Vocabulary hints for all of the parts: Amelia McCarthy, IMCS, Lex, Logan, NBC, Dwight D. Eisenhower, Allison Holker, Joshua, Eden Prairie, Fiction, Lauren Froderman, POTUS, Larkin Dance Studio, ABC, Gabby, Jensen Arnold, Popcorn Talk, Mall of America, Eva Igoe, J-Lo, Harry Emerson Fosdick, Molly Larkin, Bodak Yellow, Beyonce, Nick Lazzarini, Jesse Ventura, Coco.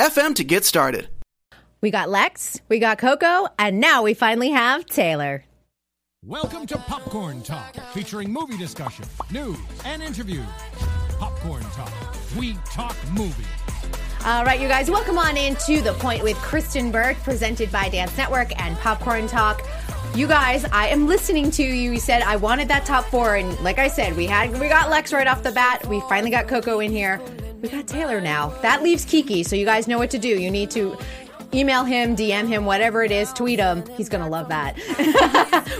to get started. We got Lex, we got Coco, and now we finally have Taylor. Welcome to Popcorn Talk, featuring movie discussion, news, and interviews. Popcorn Talk, we talk movies. All right, you guys, welcome on into The Point with Kristen Burke, presented by Dance Network and Popcorn Talk. You guys, I am listening to you. You said I wanted that top four, and like I said, we got Lex right off the bat. We finally got Coco in here. We got Taylor now. That leaves Kiki, so you guys know what to do. You need to email him, DM him, whatever it is, tweet him. He's going to love that.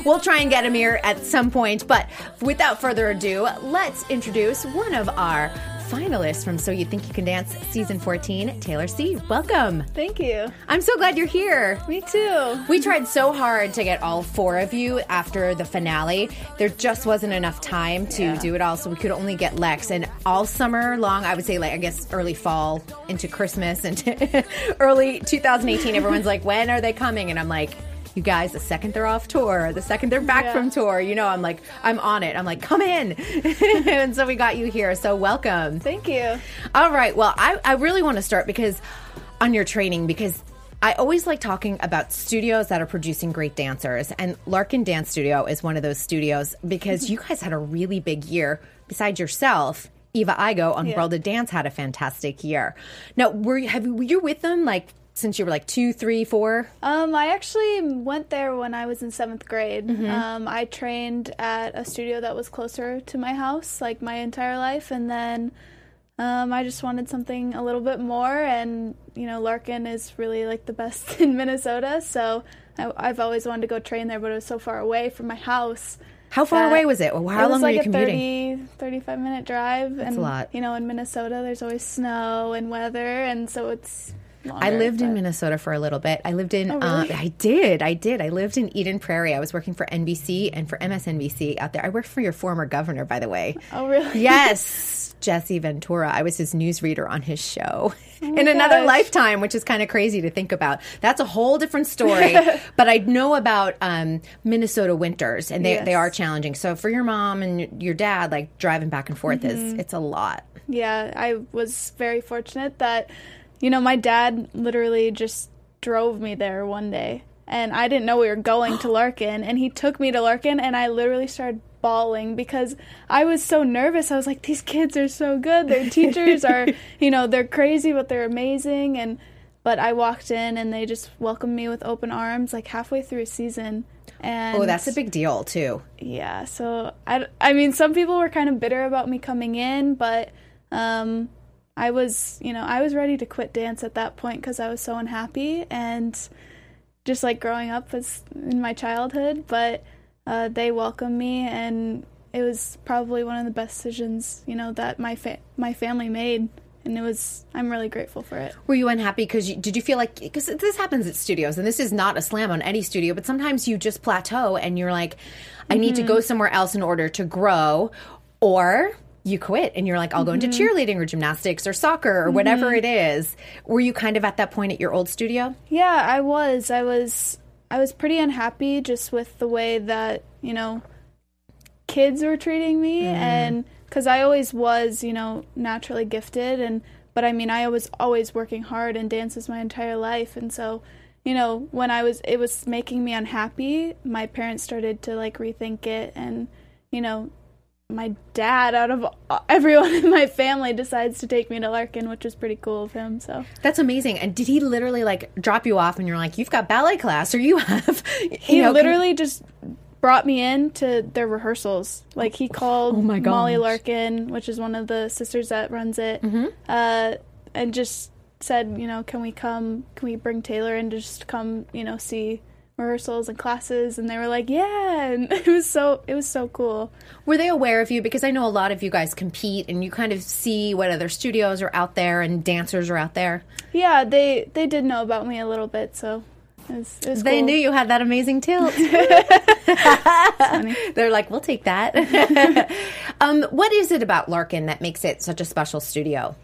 We'll try and get him here at some point, but without further ado, let's introduce one of our finalists from So You Think You Can Dance Season 14, Taylor C. Welcome. Thank you. I'm so glad you're here. Me too. We tried so hard to get all four of you after the finale. There just wasn't enough time to do it all, so we could only get Lex. And all summer long, I would say, like, I guess early fall into Christmas and early 2018, everyone's like, when are they coming? And I'm like, you guys, the second they're off tour, the second they're back from tour, you know, I'm like, I'm on it. I'm like, come in. And so we got you here. So welcome. Thank you. All right. Well, I really want to start on your training, because I always like talking about studios that are producing great dancers. And Larkin Dance Studio is one of those studios, because you guys had a really big year. Besides yourself, Eva Igoe on World of Dance had a fantastic year. Now, were you with them, like, since you were like 2, 3, 4? I actually went there when I was in 7th grade. Mm-hmm. I trained at a studio that was closer to my house, like, my entire life. And then I just wanted something a little bit more. And, you know, Larkin is really, like, the best in Minnesota. So I've always wanted to go train there, but it was so far away from my house. How far away was it? Well, how long were you commuting? It was like a 35-minute drive. That's a lot. You know, in Minnesota, there's always snow and weather. And so it's... longer, I lived in Minnesota for a little bit. I lived in... Oh, really? I did. I lived in Eden Prairie. I was working for NBC and for MSNBC out there. I worked for your former governor, by the way. Oh, really? Yes. Jesse Ventura. I was his newsreader on his show. Another lifetime, which is kind of crazy to think about. That's a whole different story. But I know about Minnesota winters, and they are challenging. So for your mom and your dad, like, driving back and forth, it's a lot. Yeah, I was very fortunate that... you know, my dad literally just drove me there one day, and I didn't know we were going to Larkin, and he took me to Larkin, and I literally started bawling because I was so nervous. I was like, these kids are so good. Their teachers are, you know, they're crazy, but they're amazing. But I walked in, and they just welcomed me with open arms, like, halfway through a season. And that's a big deal, too. Yeah, so, I mean, some people were kind of bitter about me coming in, but... I was ready to quit dance at that point because I was so unhappy, and just, like, growing up was in my childhood, but they welcomed me, and it was probably one of the best decisions, you know, that my family made, and I'm really grateful for it. Were you unhappy did you feel like, because this happens at studios, and this is not a slam on any studio, but sometimes you just plateau, and you're like, I need to go somewhere else in order to grow, or... you quit, and you're like, I'll go into cheerleading or gymnastics or soccer or whatever it is. Were you kind of at that point at your old studio? Yeah, I was. I was pretty unhappy just with the way that, you know, kids were treating me, and because I always was, you know, naturally gifted, but I mean, I was always working hard, and dance was my entire life, and so, you know, when it was making me unhappy, my parents started to, like, rethink it, and, you know, my dad, out of everyone in my family, decides to take me to Larkin, which is pretty cool of him. So that's amazing. And did he literally, like, drop you off and you're like, you've got ballet class, or you have... He literally just brought me in to their rehearsals. Like, he called Molly Larkin, which is one of the sisters that runs it, and just said, you know, can we bring Taylor in to just come, you know, see... rehearsals and classes, and they were like, yeah, and it was so cool. Were they aware of you? Because I know a lot of you guys compete, and you kind of see what other studios are out there and dancers are out there. Yeah, they did know about me a little bit, so it was they cool. Knew you had that amazing tilt. They're like, we'll take that. What is it about Larkin that makes it such a special studio?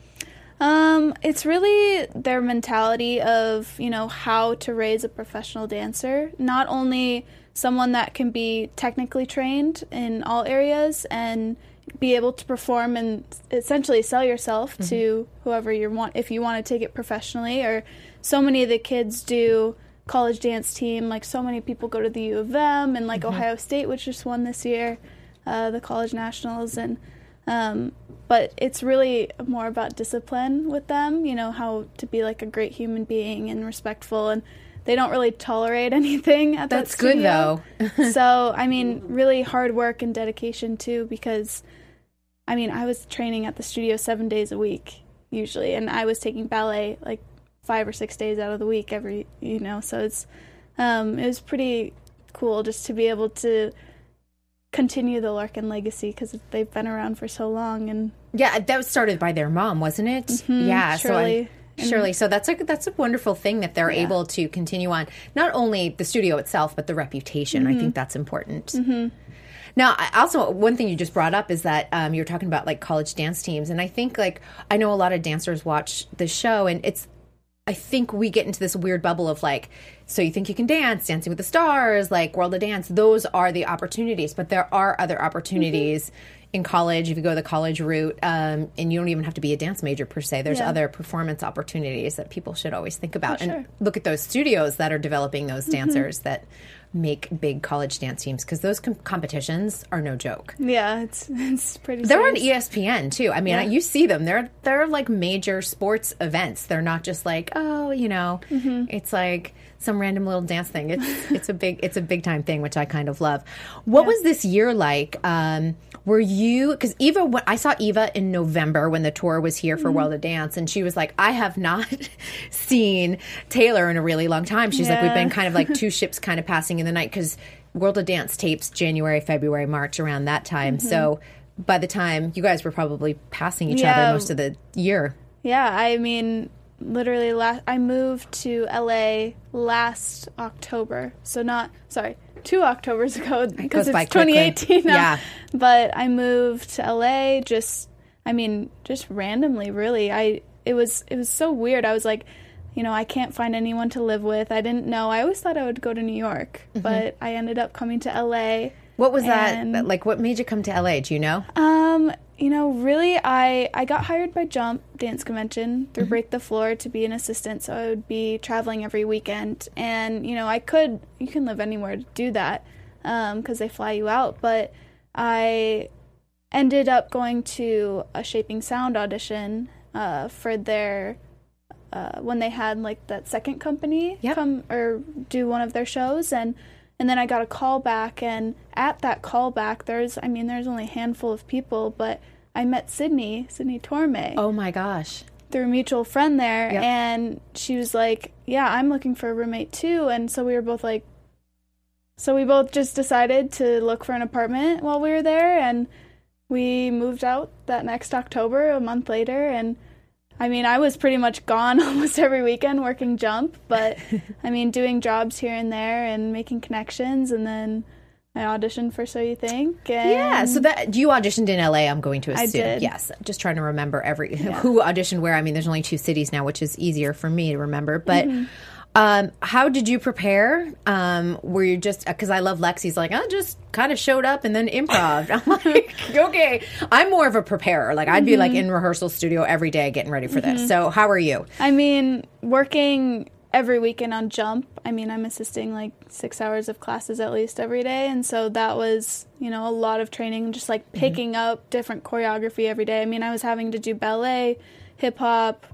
It's really their mentality of, you know, how to raise a professional dancer, not only someone that can be technically trained in all areas and be able to perform and essentially sell yourself mm-hmm. to whoever you want, if you want to take it professionally. Or so many of the kids do college dance team, like so many people go to the U of M and like mm-hmm. Ohio State, which just won this year, the college nationals, and but it's really more about discipline with them, you know, how to be like a great human being and respectful, and they don't really tolerate anything at that studio. That's good, though. So, I mean, really hard work and dedication, too, because, I mean, I was training at the studio 7 days a week, usually, and I was taking ballet, like, 5 or 6 days out of the week every, you know, so it's, it was pretty cool just to be able to continue the Larkin legacy, because they've been around for so long. And yeah, that was started by their mom, wasn't it? Mm-hmm, yeah, surely. So that's a wonderful thing that they're able to continue on, not only the studio itself, but the reputation. Mm-hmm. I think that's important. Mm-hmm. Now, also, one thing you just brought up is that you were talking about like college dance teams, and I think like I know a lot of dancers watch the show, and it's. I think we get into this weird bubble of like, So You Think You Can Dance, Dancing with the Stars, like World of Dance. Those are the opportunities, but there are other opportunities mm-hmm. in college if you go the college route, and you don't even have to be a dance major per se. There's other performance opportunities that people should always think about and look at those studios that are developing those dancers that make big college dance teams, because those competitions are no joke. Yeah, it's pretty serious. They're on ESPN, too. I mean, you see them. They're like major sports events. They're not just like, oh, you know, it's like some random little dance thing. It's a big time thing, which I kind of love. What was this year like? Were you, because I saw Eva in November when the tour was here for World of Dance, and she was like, I have not seen Taylor in a really long time. She's like, we've been kind of like two ships kind of passing in the night, because World of Dance tapes January, February, March, around that time. So by the time, you guys were probably passing each other most of the year. Yeah, I mean, literally I moved to LA last October, so not, sorry, 2 Octobers ago, because it's 2018 now. Yeah. But I moved to LA just randomly, really. It was so weird. I was like, you know, I can't find anyone to live with. I didn't know. I always thought I would go to New York, but I ended up coming to LA. What was that? Like, what made you come to LA? Do you know? You know, really, I got hired by Jump Dance Convention through Break the Floor to be an assistant, so I would be traveling every weekend. And, you know, you can live anywhere to do that, because they fly you out. But I ended up going to a Shaping Sound audition for their... when they had like that second company come or do one of their shows, and then I got a call back, and at that call back there's only a handful of people, but I met Sydney Torme. Oh my gosh. Through a mutual friend there, and she was like, yeah, I'm looking for a roommate too, and so we were both like, so we both just decided to look for an apartment while we were there, and we moved out that next October, a month later, and I mean, I was pretty much gone almost every weekend working Jump, but, I mean, doing jobs here and there and making connections, and then I auditioned for So You Think. And yeah, so that you auditioned in L.A., I'm going to assume. I did. Yes, just trying to remember who auditioned where. I mean, there's only 2 cities now, which is easier for me to remember, but... how did you prepare? Were you just, because I love Lex, he's like, I just kind of showed up and then improv. I'm like, okay. I'm more of a preparer. Like, I'd be like in rehearsal studio every day getting ready for this. So how are you? I mean, working every weekend on Jump, I mean, I'm assisting like 6 hours of classes at least every day. And so that was, you know, a lot of training, just like picking up different choreography every day. I mean, I was having to do ballet, hip hop,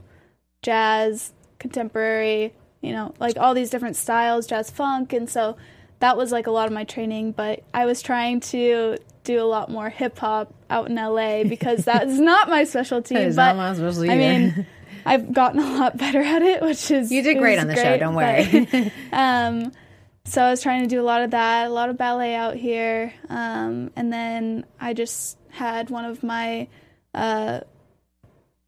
jazz, contemporary, you know, like all these different styles, jazz funk, and so that was like a lot of my training, but I was trying to do a lot more hip-hop out in LA, because that is not my specialty. That is not my specialty either. I mean, I've gotten a lot better at it, which is You did great on the show, don't worry. So I was trying to do a lot of that, a lot of ballet out here. And then I just had one of my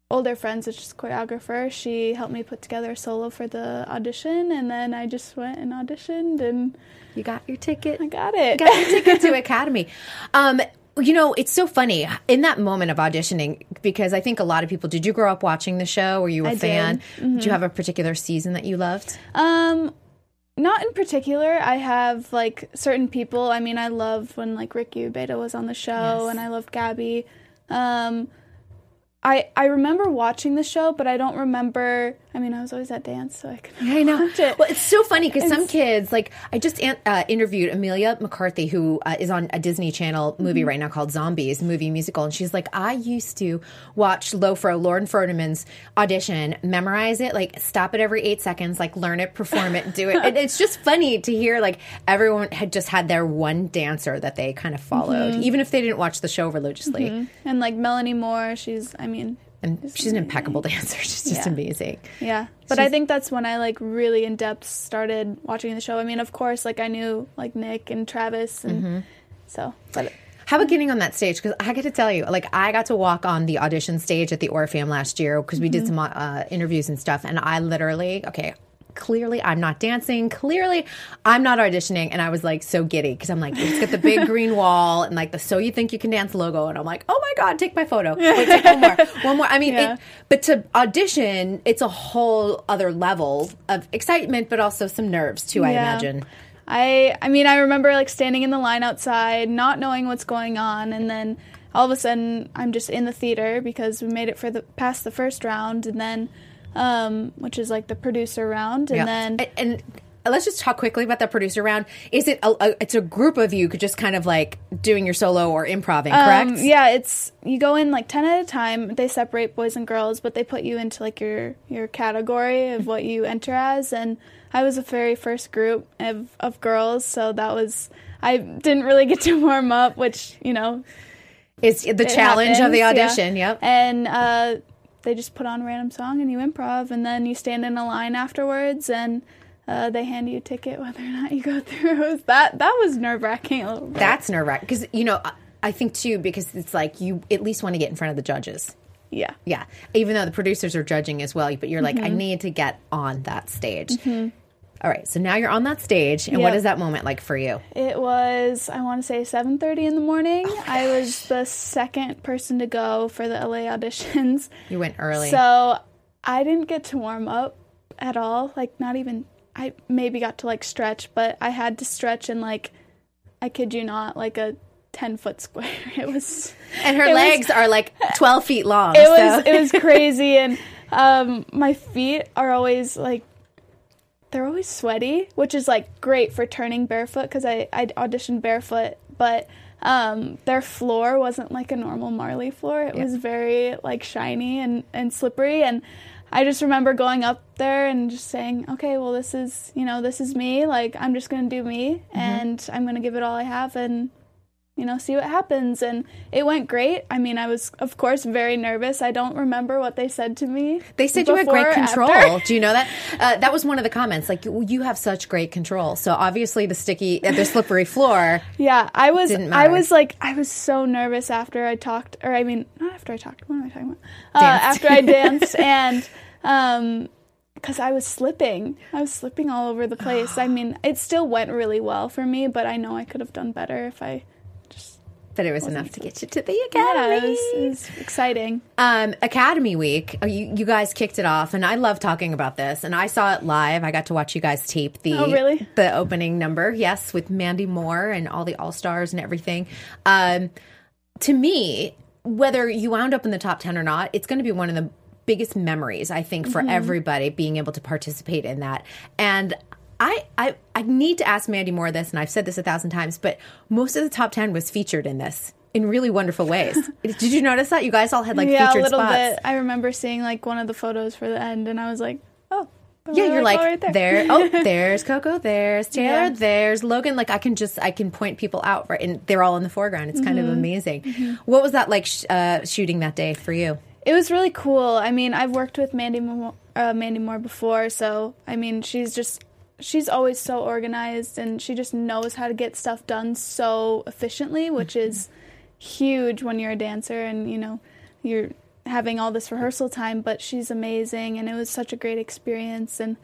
older friends, which is a choreographer. She helped me put together a solo for the audition, and then I just went and auditioned. And you got your ticket. I got it. You got your ticket to Academy. You know, it's so funny in that moment of auditioning, because I think a lot of people, did you grow up watching the show? Were you a fan? Mm-hmm. Did you have a particular season that you loved? Not in particular. I have, like, certain people. I mean, I loved when, like, Ricky Ubeda was on the show, yes. and I loved Gabby. I remember watching the show, but I don't remember. I mean, I was always at dance, so I couldn't watch it. Well, it's so funny because some kids, like, I just interviewed Amelia McCarthy, who is on a Disney Channel movie right now called Zombies, movie musical. And she's like, I used to watch Lofro, Lauren Frodeman's audition, memorize it, like, stop it every 8 seconds, like, learn it, perform it, do it. And it's just funny to hear, like, everyone had just had their one dancer that they kind of followed, even if they didn't watch the show religiously. Mm-hmm. And, like, Melanie Moore, she's an impeccable dancer. She's just amazing. Yeah. But I think that's when I, like, really in depth started watching the show. I mean, of course, like, I knew, like, Nick and Travis and so. But how about getting on that stage? Because I got to tell you, like, I got to walk on the audition stage at the Orpheum last year because we did some interviews and stuff. And I literally, clearly I'm not dancing. Clearly I'm not auditioning. And I was, like, so giddy because I'm like, it's got the big green wall and, like, the So You Think You Can Dance logo. And I'm like, oh, my God, take my photo. Wait, take one more. One more. I mean, but to audition, it's a whole other level of excitement, but also some nerves, too, I imagine. I mean, I remember, like, standing in the line outside, not knowing what's going on. And then all of a sudden I'm just in the theater because we made it past the first round. And then which is, like, the producer round, and then and let's just talk quickly about that producer round. Is it it's a group of you just kind of, like, doing your solo or improv, correct? Yeah, it's you go in, like, 10 at a time. They separate boys and girls, but they put you into, like, your category of what you enter as. And I was the very first group of girls, so that was I didn't really get to warm up, which, you know, is the challenge happens, of the audition. Yep, and they just put on a random song and you improv, and then you stand in a line afterwards, and they hand you a ticket whether or not you go through. That was nerve-wracking a little bit. That's nerve-wracking because, you know, I think, too, because it's like you at least want to get in front of the judges. Yeah. Yeah. Even though the producers are judging as well, but you're like, I need to get on that stage. Mm-hmm. All right, so now you're on that stage, and what is that moment like for you? It was, I want to say, 7:30 in the morning. Oh, I was the second person to go for the LA auditions. You went early. So I didn't get to warm up at all. Like, not even, I maybe got to, like, stretch, but I had to stretch in, like, I kid you not, like a 10-foot square. It was. And her legs are, like, 12 feet long. It was crazy, and my feet are always, like, they're always sweaty, which is, like, great for turning barefoot because I auditioned barefoot, but their floor wasn't like a normal Marley floor. It was very, like, shiny and slippery, and I just remember going up there and just saying, okay, well, this is, you know, this is me. Like, I'm just going to do me, and I'm going to give it all I have and, you know, see what happens. And it went great. I mean, I was, of course, very nervous. I don't remember what they said to me. They said you had great control. Do you know that? That was one of the comments. Like, you have such great control. So obviously the slippery floor. Yeah, I was so nervous after I talked, or I mean, not after I talked. What am I talking about? After I danced, and because I was slipping. I was slipping all over the place. I mean, it still went really well for me, but I know I could have done better if I. But it was enough to get you to the Academy. Yeah, it was exciting. Academy Week, you guys kicked it off, and I love talking about this. And I saw it live. I got to watch you guys tape the opening number, yes, with Mandy Moore and all the All-Stars and everything. To me, whether you wound up in the top 10 or not, it's going to be one of the biggest memories, I think, for everybody being able to participate in that. And I need to ask Mandy Moore this, and I've said this 1,000 times, but most of the top 10 was featured in this in really wonderful ways. Did you notice that? You guys all had, like, featured spots. Yeah, a little bit. I remember seeing, like, one of the photos for the end, and I was like, oh. Yeah, you're like, right there. There's Coco, there's Taylor, there's Logan. Like, I can point people out, right? And they're all in the foreground. It's kind of amazing. Mm-hmm. What was that like shooting that day for you? It was really cool. I mean, I've worked with Mandy Moore before, so, I mean, she's just she's always so organized, and she just knows how to get stuff done so efficiently, which is huge when you're a dancer and, you know, you're having all this rehearsal time, but she's amazing, and it was such a great experience, and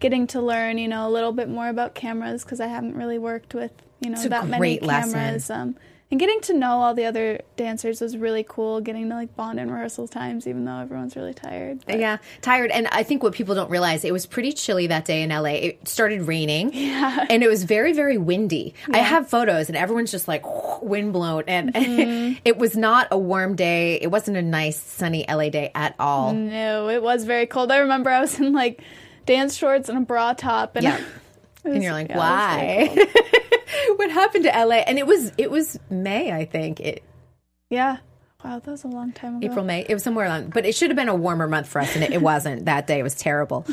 getting to learn, you know, a little bit more about cameras, because I haven't really worked with, you know, that many cameras. And getting to know all the other dancers was really cool, getting to, like, bond in rehearsal times, even though everyone's really tired. But. Yeah, tired. And I think what people don't realize, it was pretty chilly that day in L.A. It started raining. Yeah. And it was very, very windy. Yeah. I have photos, and everyone's just, like, windblown. And it was not a warm day. It wasn't a nice, sunny L.A. day at all. No, it was very cold. I remember I was in, like, dance shorts and a bra top. And and you're like, why? What happened to LA? And it was May, I think. Wow, that was a long time ago. April, May. It was somewhere around. But it should have been a warmer month for us, and it wasn't that day. It was terrible.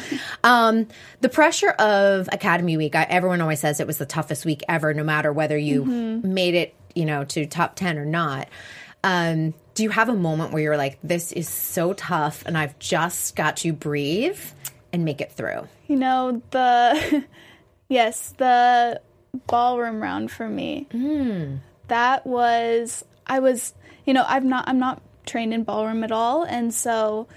The pressure of Academy Week, everyone always says it was the toughest week ever, no matter whether you made it, you know, to top 10 or not. Do you have a moment where you're like, this is so tough, and I've just got to breathe and make it through? You know, the ballroom round for me. That was, I was, you know, I'm not trained in ballroom at all, and so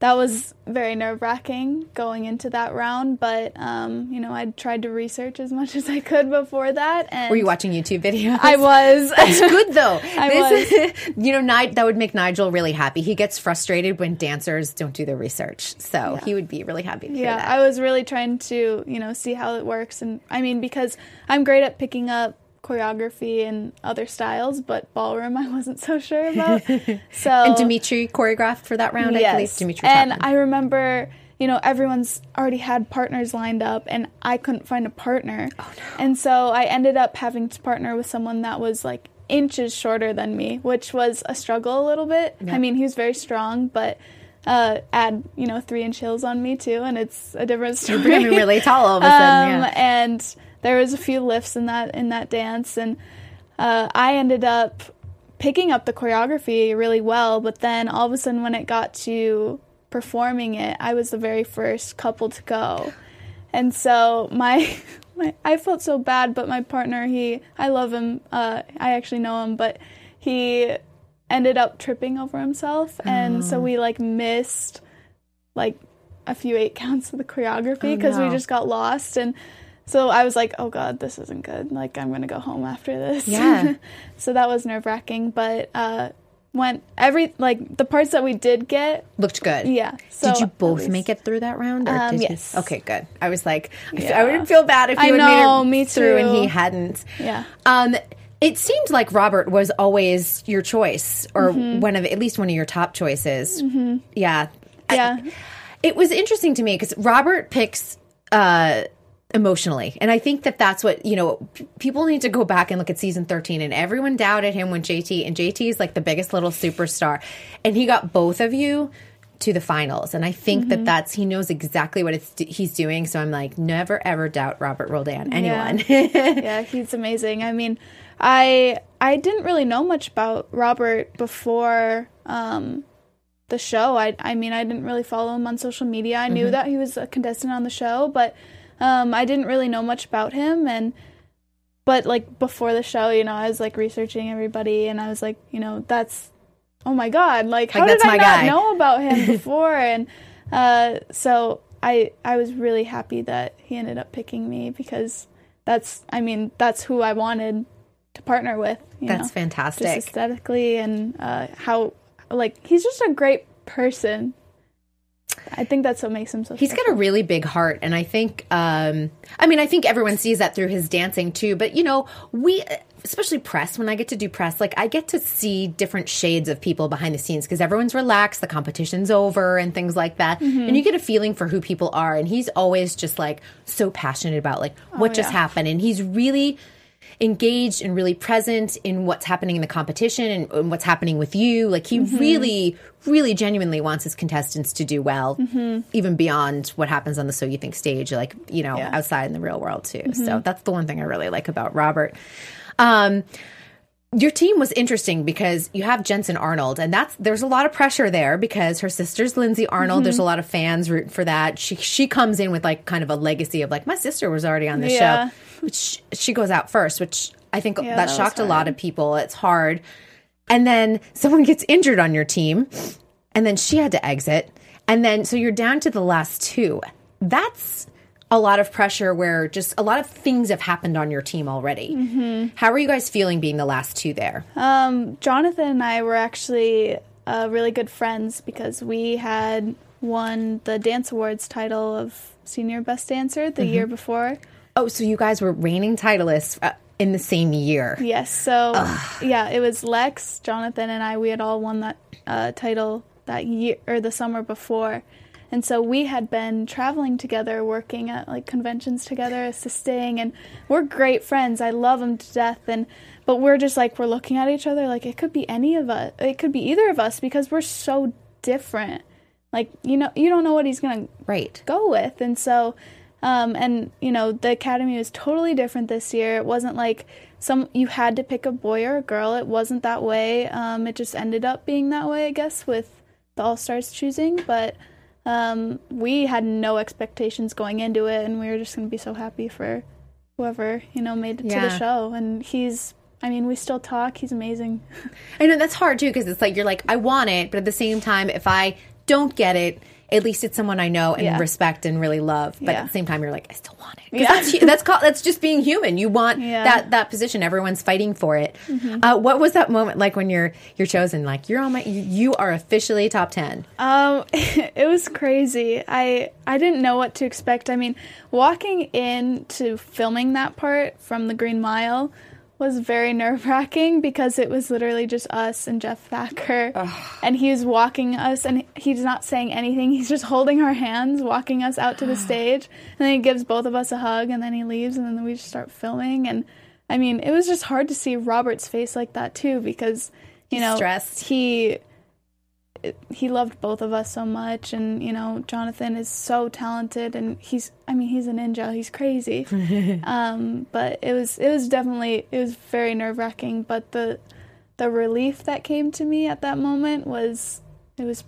that was very nerve-wracking going into that round, but you know, I tried to research as much as I could before that. And were you watching YouTube videos? I was. That's good though. I was. You know, that would make Nigel really happy. He gets frustrated when dancers don't do their research, so he would be really happy to hear that. I was really trying to, you know, see how it works, and I mean, because I'm great at picking up choreography and other styles, but ballroom I wasn't so sure about. So and Dimitri choreographed for that round, I believe. Dimitri and Chapman. I remember, you know, everyone's already had partners lined up, and I couldn't find a partner. Oh, no. And so I ended up having to partner with someone that was like inches shorter than me, which was a struggle a little bit. Yeah. I mean, he was very strong, but add, you know, 3-inch heels on me too, and it's a different story. You're becoming really tall all of a sudden. And there was a few lifts in that dance, and I ended up picking up the choreography really well, but then all of a sudden when it got to performing it, I was the very first couple to go. And so I felt so bad, but my partner, I love him, I actually know him, but he ended up tripping over himself, and so we, like, missed, like, a few 8 counts of the choreography because we just got lost, and so I was like, oh, God, this isn't good. Like, I'm going to go home after this. Yeah. So that was nerve-wracking. But the parts that we did get looked good. Yeah. So did you both make it through that round? Or yes. You? Okay, good. I was like, I wouldn't feel bad if you had made it through and he hadn't. Yeah. It seemed like Robert was always your choice, or at least one of your top choices. Mm-hmm. Yeah. Yeah. It was interesting to me because Robert picks... emotionally. And I think that that's what, you know, people need to go back and look at season 13, and everyone doubted him when JT is like the biggest little superstar, and he got both of you to the finals. And I think that's, he knows exactly what he's doing. So I'm like, never, ever doubt Robert Roldan, anyone. Yeah, yeah, he's amazing. I mean, I didn't really know much about Robert before, the show. I mean, I didn't really follow him on social media. I knew that he was a contestant on the show, but I didn't really know much about him, but like before the show, you know, I was like researching everybody, and I was like, you know, that's, oh my God, like how did I not know about him before? And so I was really happy that he ended up picking me, because that's who I wanted to partner with. That's fantastic, just aesthetically, and how, like, he's just a great person. I think that's what makes him so special. He's got a really big heart, and I think, I think everyone sees that through his dancing too, but, you know, we, especially press, when I get to do press, like, I get to see different shades of people behind the scenes, because everyone's relaxed, the competition's over, and things like that, and you get a feeling for who people are, and he's always just, like, so passionate about, like, what just happened, and he's really engaged and really present in what's happening in the competition and what's happening with you. Like, he really, really genuinely wants his contestants to do well, even beyond what happens on the So You Think stage, like, you know, outside in the real world too. So that's the one thing I really like about Robert. Your team was interesting because you have Jensen Arnold, and there's a lot of pressure there because her sister's Lindsay Arnold. Mm-hmm. There's a lot of fans rooting for that. She comes in with like kind of a legacy of like, my sister was already on the show, which she goes out first, which I think that shocked a lot of people. It's hard. And then someone gets injured on your team, and then she had to exit. And then so you're down to the last two. That's a lot of pressure where just a lot of things have happened on your team already. Mm-hmm. How are you guys feeling being the last two there? Jonathan and I were actually really good friends because we had won the Dance Awards title of Senior Best Dancer the year before. Oh, so you guys were reigning titleists in the same year. Yes. So, it was Lex, Jonathan, and I. We had all won that title that year or the summer before. And so we had been traveling together, working at like conventions together, assisting, and we're great friends. I love them to death, but we're just like, we're looking at each other like it could be any of us. It could be either of us because we're so different. Like, you know, you don't know what he's going to go with. And so and you know, the Academy was totally different this year. It wasn't like you had to pick a boy or a girl. It wasn't that way. It just ended up being that way, I guess, with the All-Stars choosing, but we had no expectations going into it, and we were just going to be so happy for whoever, you know, made it to the show. And we still talk. He's amazing. I know that's hard, too, because it's like, you're like, I want it, but at the same time, if I don't get it, at least it's someone I know and respect and really love. But at the same time, you're like, I still want it. Yeah. That's just being human. You want that position. Everyone's fighting for it. Mm-hmm. What was that moment like when you're chosen? Like you are officially top 10. It was crazy. I didn't know what to expect. I mean, walking into filming that part from the Green Mile was very nerve-wracking because it was literally just us and Jeff Thacker. Ugh. And he was walking us, and he's not saying anything. He's just holding our hands, walking us out to the stage, and then he gives both of us a hug, and then he leaves, and then we just start filming. And, I mean, it was just hard to see Robert's face like that, too, because, you know, stressed. He loved both of us so much, and, you know, Jonathan is so talented, and he's a ninja. He's crazy. But it was very nerve-wracking, but the relief that came to me at that moment was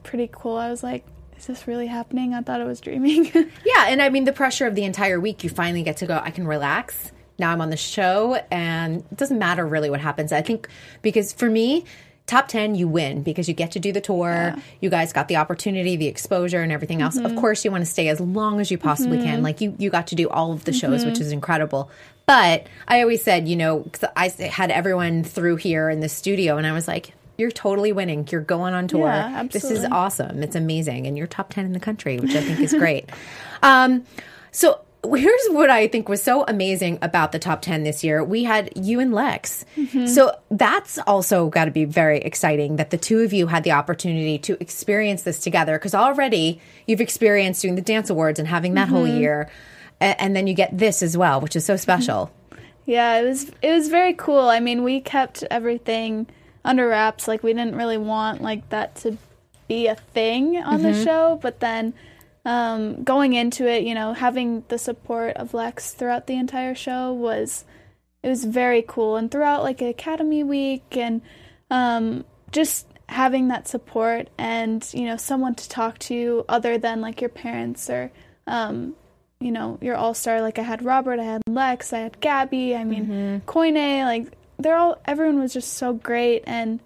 pretty cool. I was like, is this really happening? I thought I was dreaming. Yeah, and I mean, the pressure of the entire week, you finally get to go, I can relax. Now I'm on the show, and it doesn't matter really what happens. I think because for me, Top 10, you win because you get to do the tour. Yeah. You guys got the opportunity, the exposure, and everything else. Mm-hmm. Of course, you want to stay as long as you possibly can. Like, you got to do all of the shows, which is incredible. But I always said, you know, 'cause I had everyone through here in the studio, and I was like, you're totally winning. You're going on tour. Yeah, absolutely. This is awesome. It's amazing. And you're top 10 in the country, which I think is great. So here's what I think was so amazing about the top 10 this year. We had you and Lex. Mm-hmm. So that's also got to be very exciting that the two of you had the opportunity to experience this together, because already you've experienced doing the Dance Awards and having that whole year. And then you get this as well, which is so special. Yeah, it was very cool. I mean, we kept everything under wraps. Like, we didn't really want like that to be a thing on the show, but then going into it, you know, having the support of Lex throughout the entire show was very cool. And throughout like Academy Week and just having that support and, you know, someone to talk to other than like your parents or, you know, your all-star. Like, I had Robert, I had Lex, I had Gabby, I mean, Koine, like everyone was just so great. And,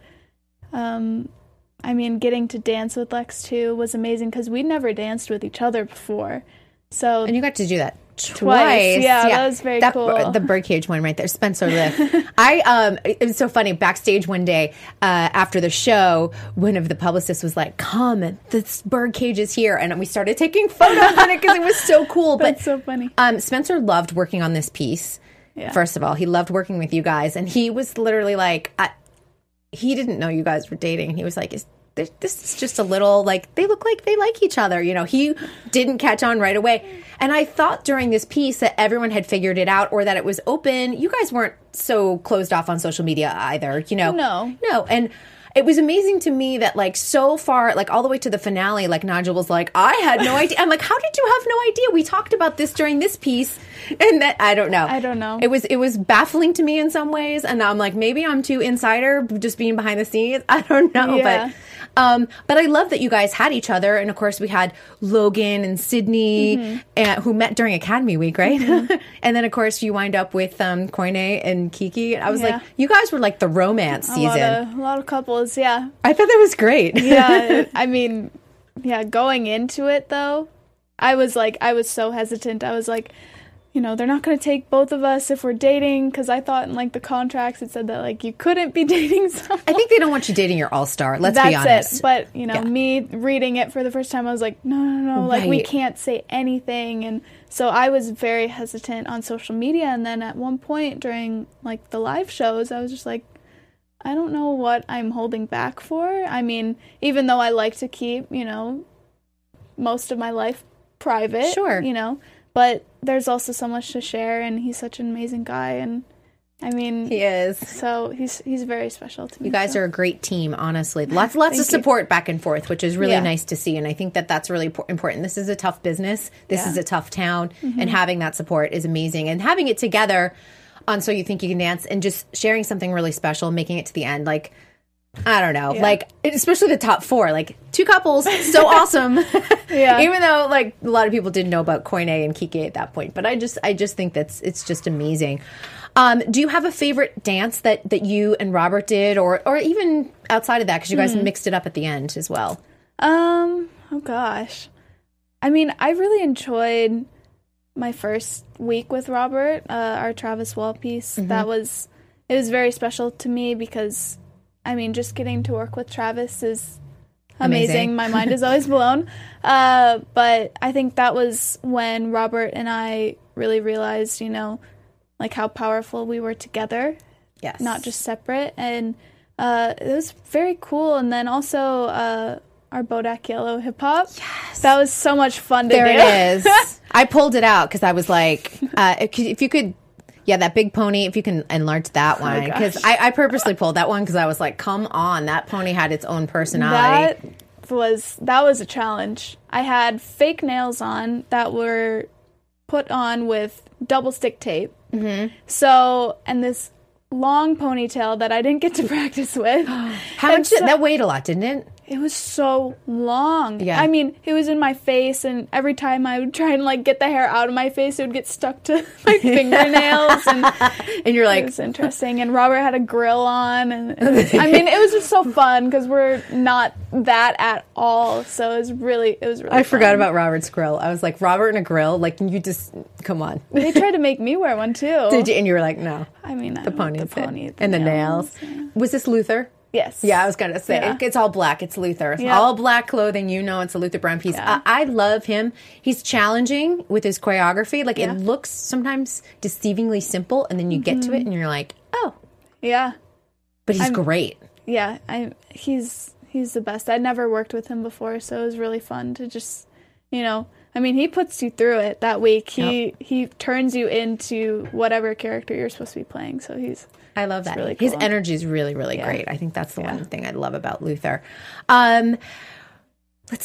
I mean, getting to dance with Lex, too, was amazing because we'd never danced with each other before. So, and you got to do that twice. Yeah, that was very cool. The birdcage one right there, Spencer Lift. It was so funny. Backstage one day after the show, one of the publicists was like, come, this birdcage is here. And we started taking photos on it because it was so cool. That's so funny. Spencer loved working on this piece. Yeah. First of all, he loved working with you guys. And he was literally like... he didn't know you guys were dating. He was like, this is just a little, like, they look like they like each other. You know, he didn't catch on right away. And I thought during this piece that everyone had figured it out or that it was open. You guys weren't so closed off on social media either, you know. No. And it was amazing to me that, like, so far, like, all the way to the finale, like, Nigel was like, I had no idea. I'm like, how did you have no idea? We talked about this during this piece. And that, I don't know. It was baffling to me in some ways. And I'm like, maybe I'm too insider, just being behind the scenes. I don't know. Yeah. But I love that you guys had each other. And, of course, we had Logan and Sydney, mm-hmm. Who met during Academy Week, right? Mm-hmm. And then, of course, you wind up with Koine and Kiki. I was like, you guys were like the romance season. A lot of couples, yeah. I thought that was great. Yeah. I mean, yeah, going into it, though, I was so hesitant. I was like, you know, they're not going to take both of us if we're dating, because I thought in, like, the contracts it said that, like, you couldn't be dating someone. I think they don't want you dating your all-star, let's be honest. That's it. But, you know, me reading it for the first time, I was like, no, like, we can't say anything. And so I was very hesitant on social media. And then at one point during, like, the live shows, I was just like, I don't know what I'm holding back for. I mean, even though I like to keep, you know, most of my life private, sure, you know, but there's also so much to share, and he's such an amazing guy, and I mean, he is. So he's very special to me. You guys are a great team, honestly. Lots of support back and forth, which is really nice to see, and I think that that's really important. This is a tough business. This is a tough town, mm-hmm. and having that support is amazing, and having it together on So You Think You Can Dance and just sharing something really special, making it to the end, like, I don't know, like, especially the top four, like, two couples, so awesome. Yeah. Even though, like, a lot of people didn't know about Koine and Kiki at that point, but I just think it's just amazing. Do you have a favorite dance that you and Robert did, or even outside of that, because you guys mixed it up at the end as well? Oh gosh, I mean, I really enjoyed my first week with Robert, our Travis Wall piece. Mm-hmm. It was very special to me because, I mean, just getting to work with Travis is amazing. My mind is always blown. But I think that was when Robert and I really realized, you know, like, how powerful we were together. Yes. Not just separate. And it was very cool. And then also our Bodak Yellow hip hop. Yes. That was so much fun to do. There it is. I pulled it out because I was like, if you could... Yeah, that big pony, if you can enlarge that one. Because I purposely pulled that one because I was like, come on, that pony had its own personality. That was a challenge. I had fake nails on that were put on with double stick tape. Mm-hmm. So, and this long ponytail that I didn't get to practice with. That weighed a lot, didn't it? It was so long. Yeah. I mean, it was in my face, and every time I would try and, like, get the hair out of my face, it would get stuck to my fingernails. And you're like... It was interesting. And Robert had a grill on. And I mean, it was just so fun because we're not that at all. So it was really I forgot about Robert's grill. I was like, Robert and a grill? Like, you just... Come on. They tried to make me wear one, too. Did you? And you were like, no. I mean, the pony and the nails. Yeah. Was this Luther? Yes. Yeah, I was going to say, it's all black. It's Luther. It's all black clothing. You know, it's a Luther Brown piece. Yeah. I love him. He's challenging with his choreography. Like, it looks sometimes deceivingly simple, and then you get to it, and you're like, oh. Yeah. But he's great. Yeah. He's the best. I'd never worked with him before, so it was really fun to just, you know... I mean, he puts you through it that week. He turns you into whatever character you're supposed to be playing. So I love that. Really cool. His energy is really, really great. I think that's the one thing I love about Luther. Let's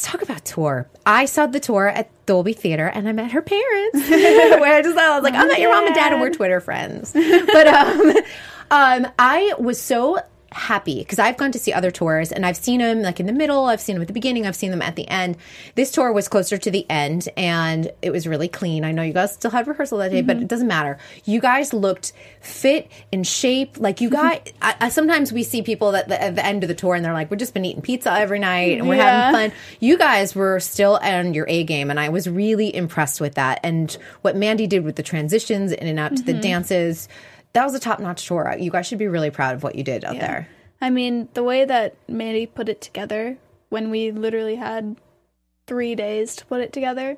talk about tour. I saw the tour at Dolby Theater, and I met her parents. Where I was like, I'm not your mom and dad, and we're Twitter friends. But I was so happy because I've gone to see other tours, and I've seen them, like, in the middle, I've seen them at the beginning, I've seen them at the end. This tour was closer to the end, and it was really clean. I know you guys still had rehearsal that day, but it doesn't matter. You guys looked fit in shape. Like, you guys, sometimes we see people at the end of the tour, and they're like, we've just been eating pizza every night, and we're having fun. You guys were still on your A game, and I was really impressed with that. And what Mandy did with the transitions in and out to the dances, that was a top-notch tour. You guys should be really proud of what you did out there. I mean, the way that Mandy put it together, when we literally had 3 days to put it together,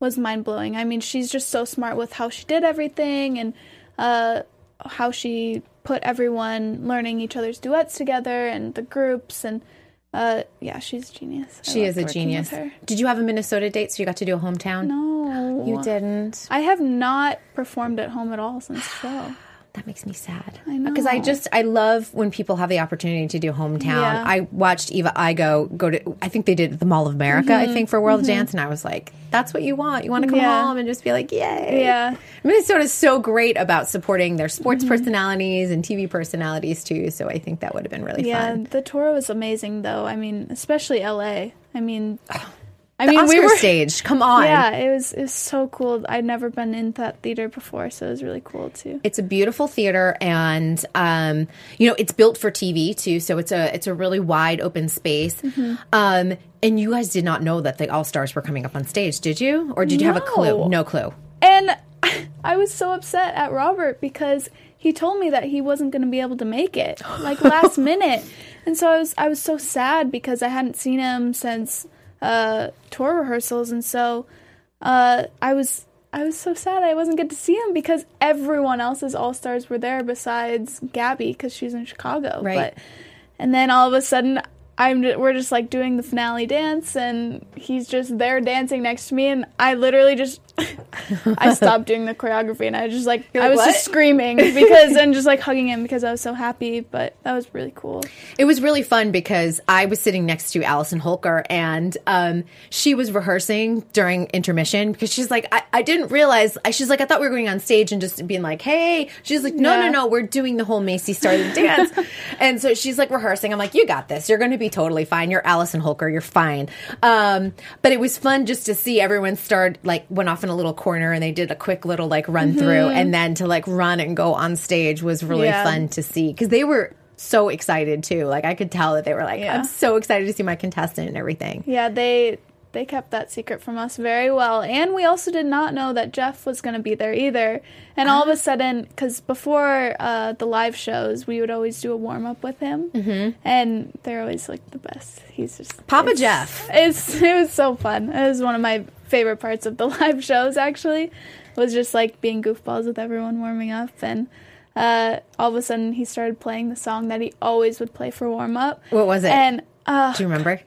was mind-blowing. I mean, she's just so smart with how she did everything, and how she put everyone learning each other's duets together and the groups. And, she's a genius. She is a genius. Did you have a Minnesota date so you got to do a hometown? No. You didn't? I have not performed at home at all since the show. That makes me sad. I know. Because I love when people have the opportunity to do hometown. Yeah. I watched Eva Igoe go to, I think they did the Mall of America, mm-hmm. I think, for World of Dance. And I was like, that's what you want. You want to come home and just be like, yay. Yeah. Minnesota's so great about supporting their sports personalities and TV personalities, too. So I think that would have been really fun. Yeah, the tour was amazing, though. I mean, especially L.A. I mean... The Oscar stage. Come on. Yeah, it was so cool. I'd never been in that theater before, so it was really cool, too. It's a beautiful theater, and, it's built for TV, too, so it's a really wide open space. Mm-hmm. And you guys did not know that the All-Stars were coming up on stage, did you? Or did you have a clue? No clue. And I was so upset at Robert because he told me that he wasn't going to be able to make it, like, last minute. And so I was so sad because I hadn't seen him since... tour rehearsals, and so I was so sad I wasn't good to see him because everyone else's All-Stars were there besides Gabby because she's in Chicago, right? But, and then all of a sudden we're just like doing the finale dance, and he's just there dancing next to me, and I literally just I stopped doing the choreography, and I just like I was just screaming because and just like hugging him because I was so happy. But that was really cool. It was really fun because I was sitting next to Allison Holker, and she was rehearsing during intermission because she's like, I didn't realize. She's like, I thought we were going on stage and just being like, hey. She's like, no, we're doing the whole Macy started dance, and so she's like rehearsing. I'm like, you got this. You're going to be totally fine. You're Allison Holker. You're fine. But it was fun just to see everyone start like went off in a little corner, and they did a quick little like run through, and then to like run and go on stage was really fun to see because they were so excited too. Like I could tell that they were like, I'm so excited to see my contestant and everything. Yeah, they kept that secret from us very well, and we also did not know that Jeff was going to be there either. And all of a sudden, because before the live shows, we would always do a warm up with him, and they're always like the best. He's just Papa Jeff. It was so fun. It was one of my favorite parts of the live shows, actually, was just like being goofballs with everyone warming up. And all of a sudden he started playing the song that he always would play for warm up. What was it? And do you remember?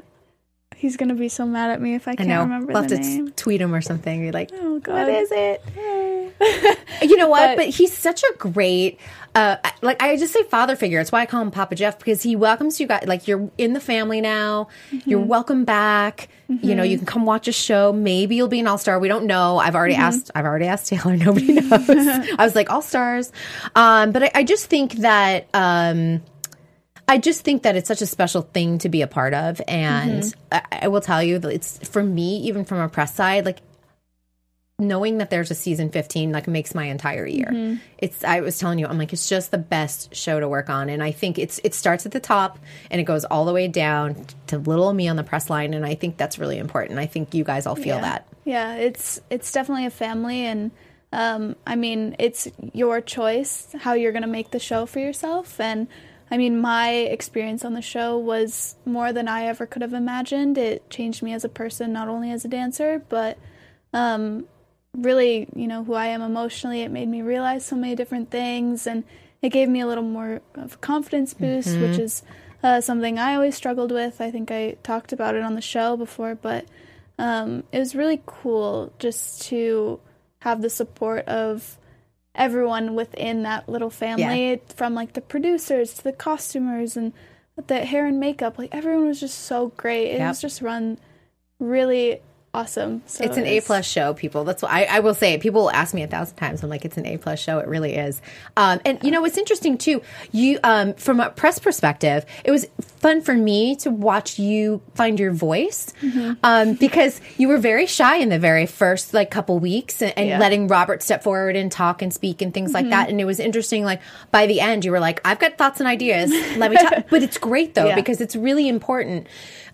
He's gonna be so mad at me if I can't remember the name. We'll have to tweet him or something. You're like, oh God, what is it? You know what? But he's such a great, like I just say father figure. It's why I call him Papa Jeff, because he welcomes you guys. Like you're in the family now. Mm-hmm. You're welcome back. Mm-hmm. You know, you can come watch a show. Maybe you'll be an all-star. We don't know. I've already asked Taylor. Nobody knows. I was like, all-stars. But I just think that. I just think that it's such a special thing to be a part of, and I will tell you that it's, for me, even from a press side, like knowing that there's a season 15 like makes my entire year. It's I was telling you, I'm like, it's just the best show to work on, and I think it starts at the top and it goes all the way down to little me on the press line, and I think that's really important. I think you guys all feel that. Yeah, it's definitely a family, and I mean, it's your choice how you're going to make the show for yourself, and I mean, my experience on the show was more than I ever could have imagined. It changed me as a person, not only as a dancer, but really, you know, who I am emotionally. It made me realize so many different things, and it gave me a little more of a confidence boost, which is something I always struggled with. I think I talked about it on the show before, but it was really cool just to have the support of everyone within that little family, from like the producers to the costumers and the hair and makeup. Like everyone was just so great. It was just run really awesome. So it's an A+ show, people. That's what I will say. People will ask me 1,000 times. I'm like, it's an A+ show. It really is. And you know, it's interesting too. You from a press perspective, it was fun for me to watch you find your voice, because you were very shy in the very first like couple weeks, and letting Robert step forward and talk and speak and things like that. And it was interesting, like by the end you were like, I've got thoughts and ideas, let me talk. But it's great though, because it's really important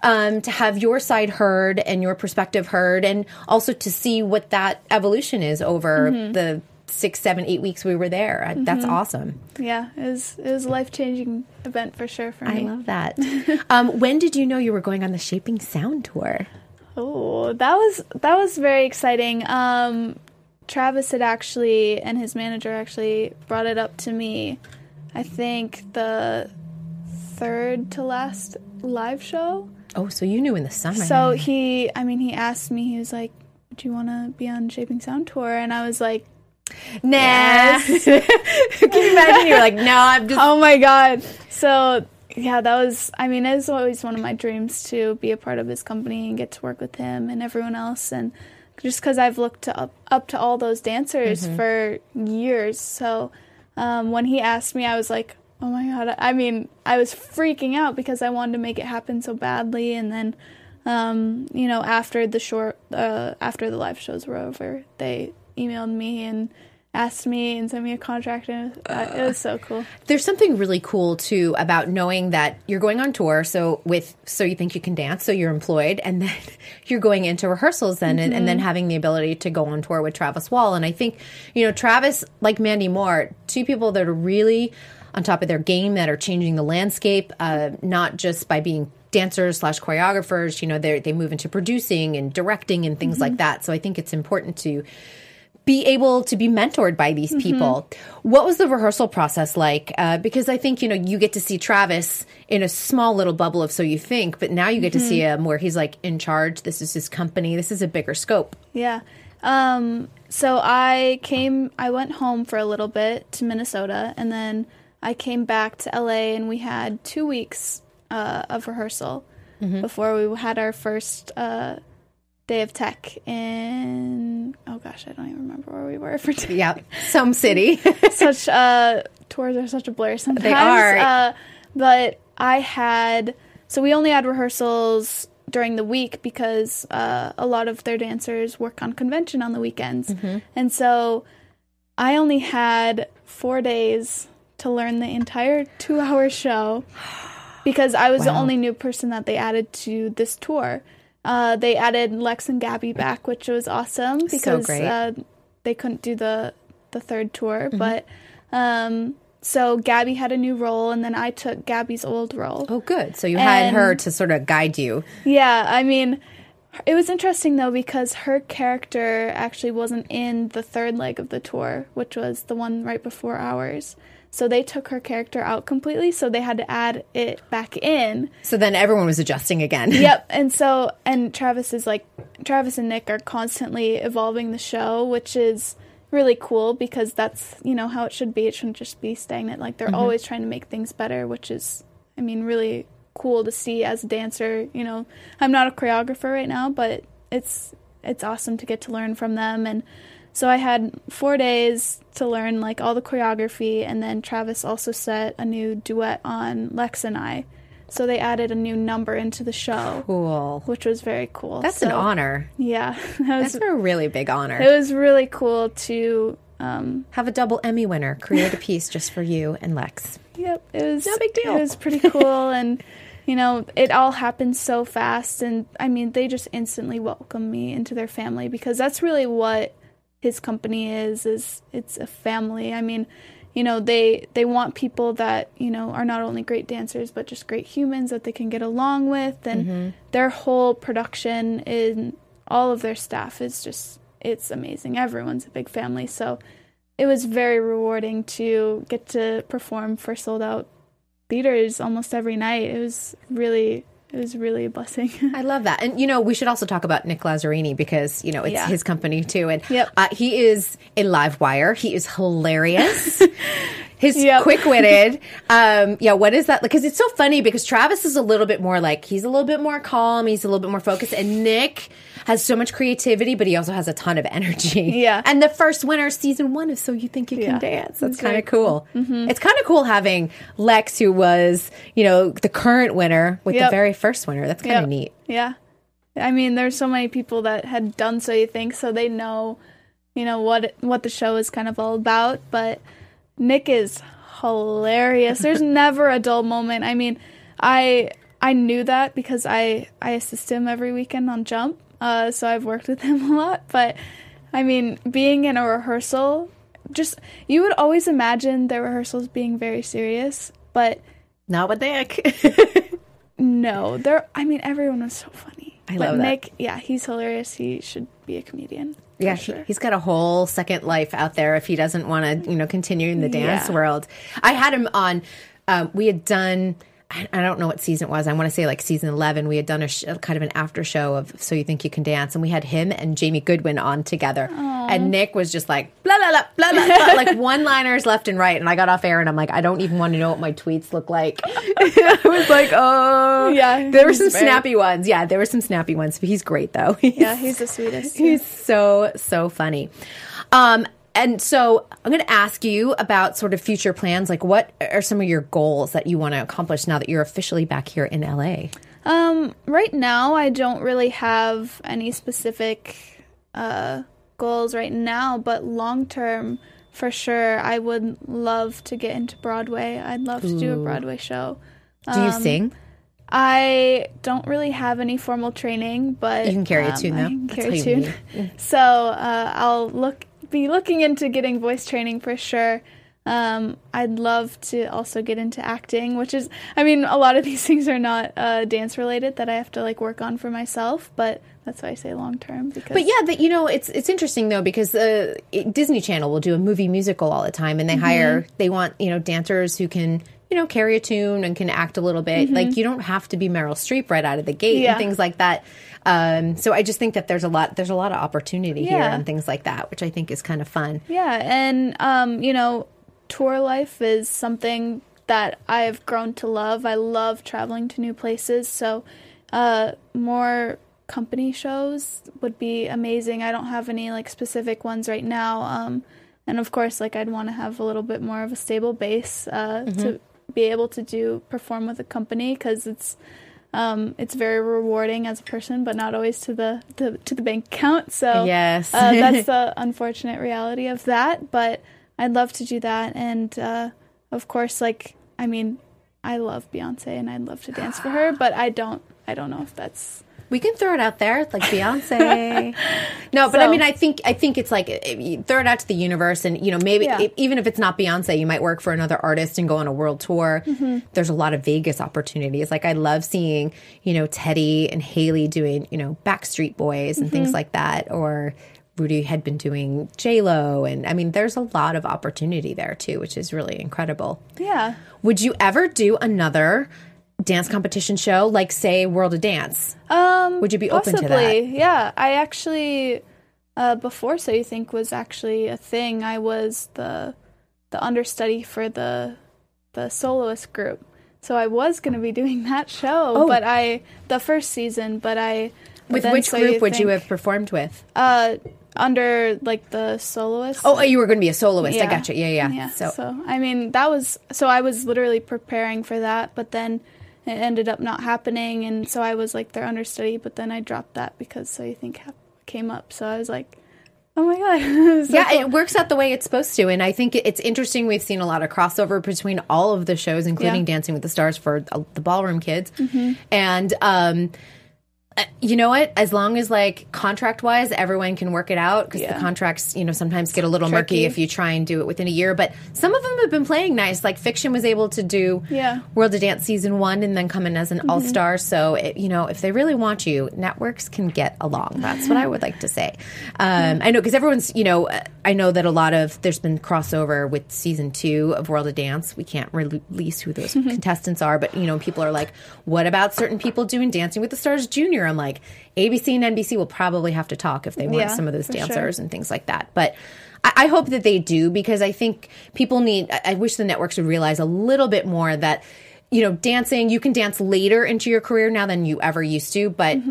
to have your side heard and your perspective heard, and also to see what that evolution is over the 6, 7, 8 weeks we were there. That's awesome. Yeah, it was a life-changing event for sure for me. I love that. When did you know you were going on the Shaping Sound tour? Oh, that was very exciting. Travis had actually, and his manager actually, brought it up to me, I think the third to last live show. Oh, so you knew in the summer. So he asked me, he was like, do you want to be on Shaping Sound tour? And I was like, nah. Yes. Can you imagine? You're like, no, I'm just... Oh, my God. So, yeah, that was... I mean, it was always one of my dreams to be a part of his company and get to work with him and everyone else. And just because I've looked up to all those dancers mm-hmm. for years. So, when he asked me, I was like, oh, my God. I mean, I was freaking out because I wanted to make it happen so badly. And then... you know, after the live shows were over, they emailed me and asked me and sent me a contract, and it was so cool. There's something really cool, too, about knowing that you're going on tour, so you think you can dance, so you're employed, and then you're going into rehearsals then, mm-hmm. and then having the ability to go on tour with Travis Wall. And I think, you know, Travis, like Mandy Moore, two people that are really on top of their game, that are changing the landscape, not just by being dancers / choreographers, you know, they move into producing and directing and things mm-hmm. like that. So I think it's important to be able to be mentored by these mm-hmm. people. What was the rehearsal process like? Because I think, you know, you get to see Travis in a small little bubble of So You Think, but now you get mm-hmm. to see him where he's like in charge. This is his company. This is a bigger scope. Yeah. So I went home for a little bit to Minnesota, and then I came back to LA, and we had 2 weeks of rehearsal mm-hmm. before we had our first day of tech in, oh gosh, I don't even remember where we were for tech. Yeah, some city. Such tours are such a blur sometimes. They are. But we only had rehearsals during the week because a lot of their dancers work on convention on the weekends. Mm-hmm. And so I only had 4 days to learn the entire 2-hour show. Because I was the only new person that they added to this tour. They added Lex and Gabby back, which was awesome because they couldn't do the third tour. Mm-hmm. But so Gabby had a new role, and then I took Gabby's old role. Oh, good. So you had her to sort of guide you. Yeah. I mean, it was interesting, though, because her character actually wasn't in the third leg of the tour, which was the one right before ours. So they took her character out completely, so they had to add it back in. So then everyone was adjusting again. Yep. And Travis and Nick are constantly evolving the show, which is really cool because that's, you know, how it should be. It shouldn't just be stagnant. Like, they're mm-hmm. always trying to make things better, which is, I mean, really cool to see as a dancer. You know, I'm not a choreographer right now, but it's awesome to get to learn from them. And so I had 4 days to learn, like, all the choreography, and then Travis also set a new duet on Lex and I. So they added a new number into the show. Cool. Which was very cool. That's an honor. Yeah. That's a really big honor. It was really cool to... have a double Emmy winner create a piece just for you and Lex. Yep. It was no big deal. It was pretty cool, and... You know, it all happened so fast, and, I mean, they just instantly welcomed me into their family, because that's really what his company is it's a family. I mean, you know, they want people that, you know, are not only great dancers, but just great humans that they can get along with, and mm-hmm. their whole production and all of their staff is just, it's amazing. Everyone's a big family, so it was very rewarding to get to perform for sold-out theaters almost every night. It was really a blessing. I love that. And, you know, we should also talk about Nick Lazzarini because, you know, it's his company, too. And he is a live wire. He is hilarious. He's quick-witted. What is that? Because it's so funny because Travis is a little bit more like, he's a little bit more calm. He's a little bit more focused. And Nick has so much creativity, but he also has a ton of energy. Yeah. And the first winner, season 1 of So You Think You Can Dance. That's kind of cool. Mm-hmm. It's kind of cool having Lex, who was, you know, the current winner with the very first winner. That's kind of neat. Yeah. I mean, there's so many people that had done So You Think, so they know, you know, what the show is kind of all about. But Nick is hilarious. There's never a dull moment. I mean, I knew that because I assist him every weekend on Jump, so I've worked with him a lot. But, I mean, being in a rehearsal, just, you would always imagine the rehearsals being very serious, but... Not with Nick. No, everyone was so funny. I love that. Nick, he's hilarious. He should be a comedian. Yeah, sure. He's got a whole second life out there if he doesn't want to, you know, continue in the dance world. I had him on, we had done... I don't know what season it was. I want to say like season 11, we had done kind of an after show of So You Think You Can Dance. And we had him and Jamie Goodwin on together. Aww. And Nick was just like, blah, blah, blah, blah, blah, blah, like one-liners left and right. And I got off air and I'm like, I don't even want to know what my tweets look like. I was like, oh. Yeah. There were some snappy ones. Yeah, there were some snappy ones. But he's great, though. He's the sweetest. He's so funny. And so I'm going to ask you about sort of future plans. Like, what are some of your goals that you want to accomplish now that you're officially back here in LA? Right now, I don't really have any specific goals right now, but long term, for sure, I would love to get into Broadway. I'd love to do a Broadway show. Do you sing? I don't really have any formal training, but you can carry a tune, though. I can carry a tune. So I'll be looking into getting voice training for sure. I'd love to also get into acting, which is, I mean, a lot of these things are not dance related that I have to like work on for myself, but that's why I say long term. But yeah, that, you know, it's interesting though, because Disney Channel will do a movie musical all the time, and they want, you know, dancers who can, you know, carry a tune and can act a little bit. Like, you don't have to be Meryl Streep right out of the gate and things like that. So I just think that there's a lot of opportunity here and things like that, which I think is kind of fun. Yeah. And, you know, tour life is something that I've grown to love. I love traveling to new places. So more company shows would be amazing. I don't have any like specific ones right now. And of course, like, I'd want to have a little bit more of a stable base to be able to perform with a company, because it's very rewarding as a person, but not always to the bank account. So yes, that's the unfortunate reality of that. But I'd love to do that, and of course, like, I mean, I love Beyonce, and I'd love to dance for her, but I don't know if that's. We can throw it out there. It's like Beyonce. No, but so, I mean, I think it's like, throw it out to the universe, and, you know, maybe even if it's not Beyonce, you might work for another artist and go on a world tour. There's a lot of Vegas opportunities. Like, I love seeing, you know, Teddy and Haley doing, you know, Backstreet Boys and things like that, or Rudy had been doing J-Lo, and I mean, there's a lot of opportunity there too, which is really incredible. Yeah. Would you ever do another dance competition show, like, say, World of Dance? Would you be possibly open to that? Yeah. I actually, before So You Think was actually a thing, I was the understudy for the soloist group. So I was going to be doing that show, but the first season, but I... With which group would you have performed with? Under, like, the soloist. Oh, you were going to be a soloist. Yeah. I gotcha. Yeah. So, I mean, that was... So I was literally preparing for that, but then... It ended up not happening, and so I was, like, their understudy, but then I dropped that because So You Think came up. So I was like, oh, my God. So yeah, cool. It works out the way it's supposed to, and I think it's interesting. We've seen a lot of crossover between all of the shows, including Dancing with the Stars for the ballroom kids. And you know what? As long as, like, contract-wise, everyone can work it out, because the contracts, you know, sometimes get a little murky if you try and do it within a year. But some of them have been playing nice. Like, Fiction was able to do World of Dance Season 1 and then come in as an all-star. So, you know, if they really want you, networks can get along. That's what I would like to say. I know, because everyone's, you know, I know that a lot of, there's been crossover with Season 2 of World of Dance. We can't release who those contestants are. But, you know, people are like, what about certain people doing Dancing with the Stars Junior? I'm like, ABC and NBC will probably have to talk if they want some of those dancers and things like that. But I hope that they do, because I think people need, I wish the networks would realize a little bit more that, you know, dancing, you can dance later into your career now than you ever used to. But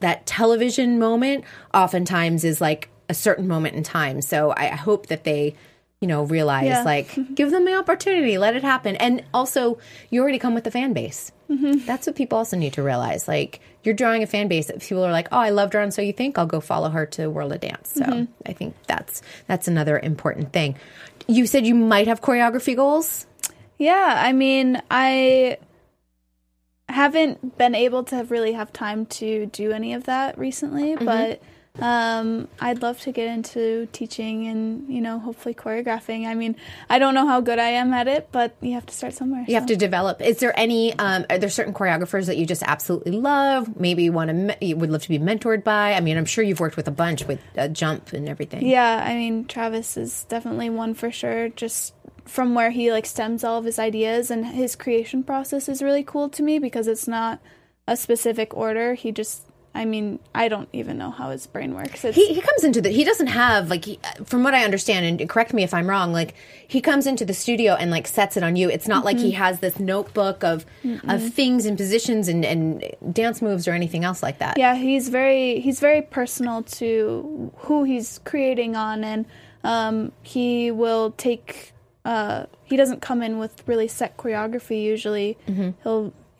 that television moment oftentimes is like a certain moment in time. So I hope that they, you know, realize, like, give them the opportunity, let it happen. And also, you already come with the fan base. That's what people also need to realize. Like, you're drawing a fan base that people are like, oh, I loved her on So You Think, I'll go follow her to World of Dance. So I think that's another important thing. You said you might have choreography goals? Yeah, I mean, I haven't been able to really have time to do any of that recently, but... I'd love to get into teaching and, you know, hopefully choreographing. I mean, I don't know how good I am at it, but you have to start somewhere. You have to develop. Is there any, are there certain choreographers that you just absolutely love, maybe you would love to be mentored by? I mean, I'm sure you've worked with a bunch with Jump and everything. Yeah, I mean, Travis is definitely one for sure, just from where he like stems all of his ideas, and his creation process is really cool to me because it's not a specific order. He just, I mean, I don't even know how his brain works. He comes into the, he doesn't have, like, he, from what I understand, and correct me if I'm wrong, like, he comes into the studio and, like, sets it on you. It's not like he has this notebook of things and positions and dance moves or anything else like that. Yeah, he's very personal to who he's creating on, and he will take, he doesn't come in with really set choreography usually.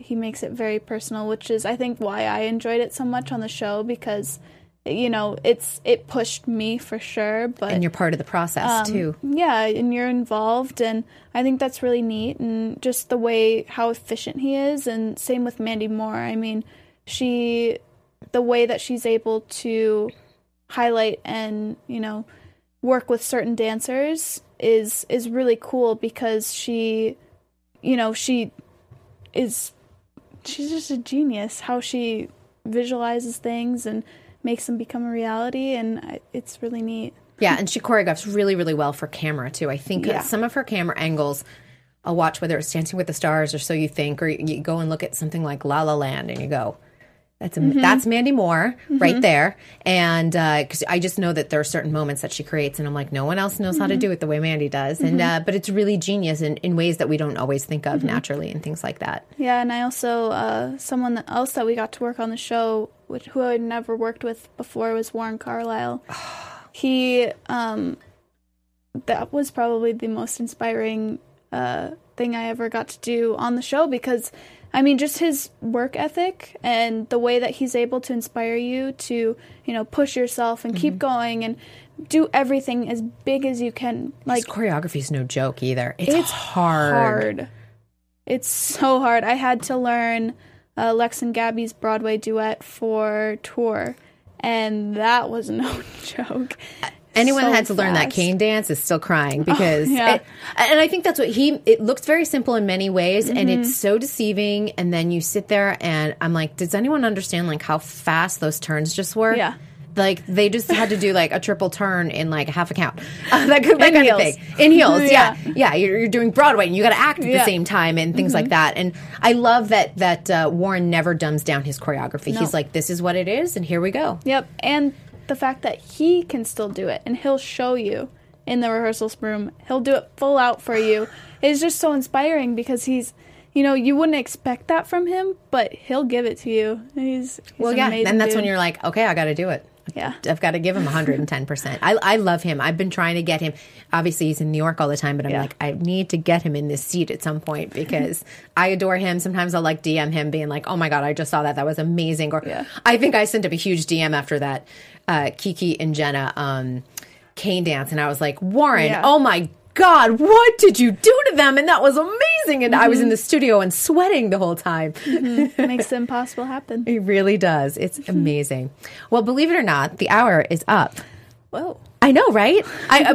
He makes it very personal, which is, I think, why I enjoyed it so much on the show, because, you know, it pushed me for sure. But and you're part of the process, too. Yeah, and you're involved, and I think that's really neat, and just the way, how efficient he is, and same with Mandy Moore. I mean, the way that she's able to highlight and, you know, work with certain dancers is really cool, because she's just a genius, how she visualizes things and makes them become a reality, and it's really neat. Yeah, and she choreographs really, really well for camera, too. I think some of her camera angles, I'll watch, whether it's Dancing with the Stars or So You Think, or you go and look at something like La La Land, and you go, that's Mandy Moore right there. And because I just know that there are certain moments that she creates, and I'm like, no one else knows how to do it the way Mandy does. And but it's really genius in ways that we don't always think of naturally and things like that. Yeah, and I also, someone else that we got to work on the show, who I'd never worked with before, was Warren Carlisle. He, that was probably the most inspiring thing I ever got to do on the show, because I mean, just his work ethic and the way that he's able to inspire you to, you know, push yourself and keep going and do everything as big as you can. Like, his choreography is no joke either. It's hard. It's so hard. I had to learn Lex and Gabby's Broadway duet for tour, and that was no joke. Anyone that had to learn that cane dance is still crying, because and I think that's what it looks very simple in many ways, and it's so deceiving, and then you sit there and I'm like, does anyone understand like how fast those turns just were? Yeah. Like, they just had to do like a triple turn in like half a count. That kind of thing. In heels, yeah. You're doing Broadway, and you got to act at the same time and things like that. And I love that Warren never dumbs down his choreography. No. He's like, this is what it is, and here we go. Yep. And the fact that he can still do it, and he'll show you in the rehearsals room, he'll do it full out for you, is just so inspiring, because he's, you know, you wouldn't expect that from him, but he'll give it to you. He's well, yeah, and that's dude. When you're like, okay, I got to do it. Yeah, I've got to give him 110%. I love him. I've been trying to get him. Obviously, he's in New York all the time, but I'm like, I need to get him in this seat at some point, because I adore him. Sometimes I'll like DM him being like, oh my God, I just saw that. That was amazing. Or I think I sent him a huge DM after that Kiki and Jenna cane dance. And I was like, Warren, oh my God, what did you do to them? And that was amazing. And I was in the studio and sweating the whole time. Makes the impossible happen. It really does. It's amazing. Well, believe it or not, the hour is up. Whoa. I know, right?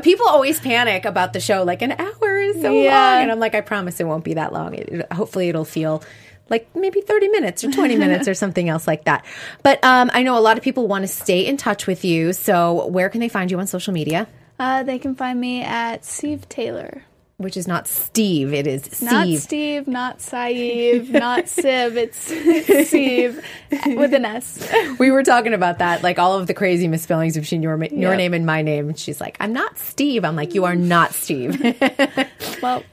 People always panic about the show, like, an hour is so long. And I'm like, I promise it won't be that long. Hopefully it'll feel like maybe 30 minutes or 20 minutes or something else like that. But I know a lot of people want to stay in touch with you. So where can they find you on social media? They can find me at Steve Taylor. Which is not Steve, it is Steve. Not Steve, not Saeed, not Sib, it's Steve with an S. We were talking about that, like all of the crazy misspellings between your name and my name. And she's like, I'm not Steve. I'm like, you are not Steve. Well...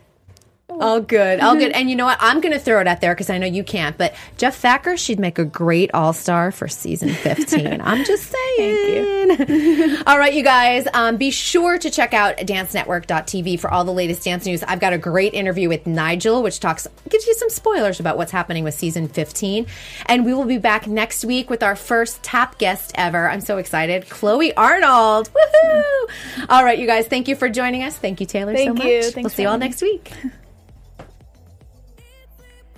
All good. And you know what? I'm going to throw it out there because I know you can't. But Jeff Thacker, she'd make a great all-star for season 15. I'm just saying. Thank you. All right, you guys. Be sure to check out dancenetwork.tv for all the latest dance news. I've got a great interview with Nigel, which gives you some spoilers about what's happening with season 15. And we will be back next week with our first tap guest ever. I'm so excited. Chloe Arnold. Woohoo! All right, you guys. Thank you for joining us. Thank you, Taylor, so much. Thank you. We'll see you all next week.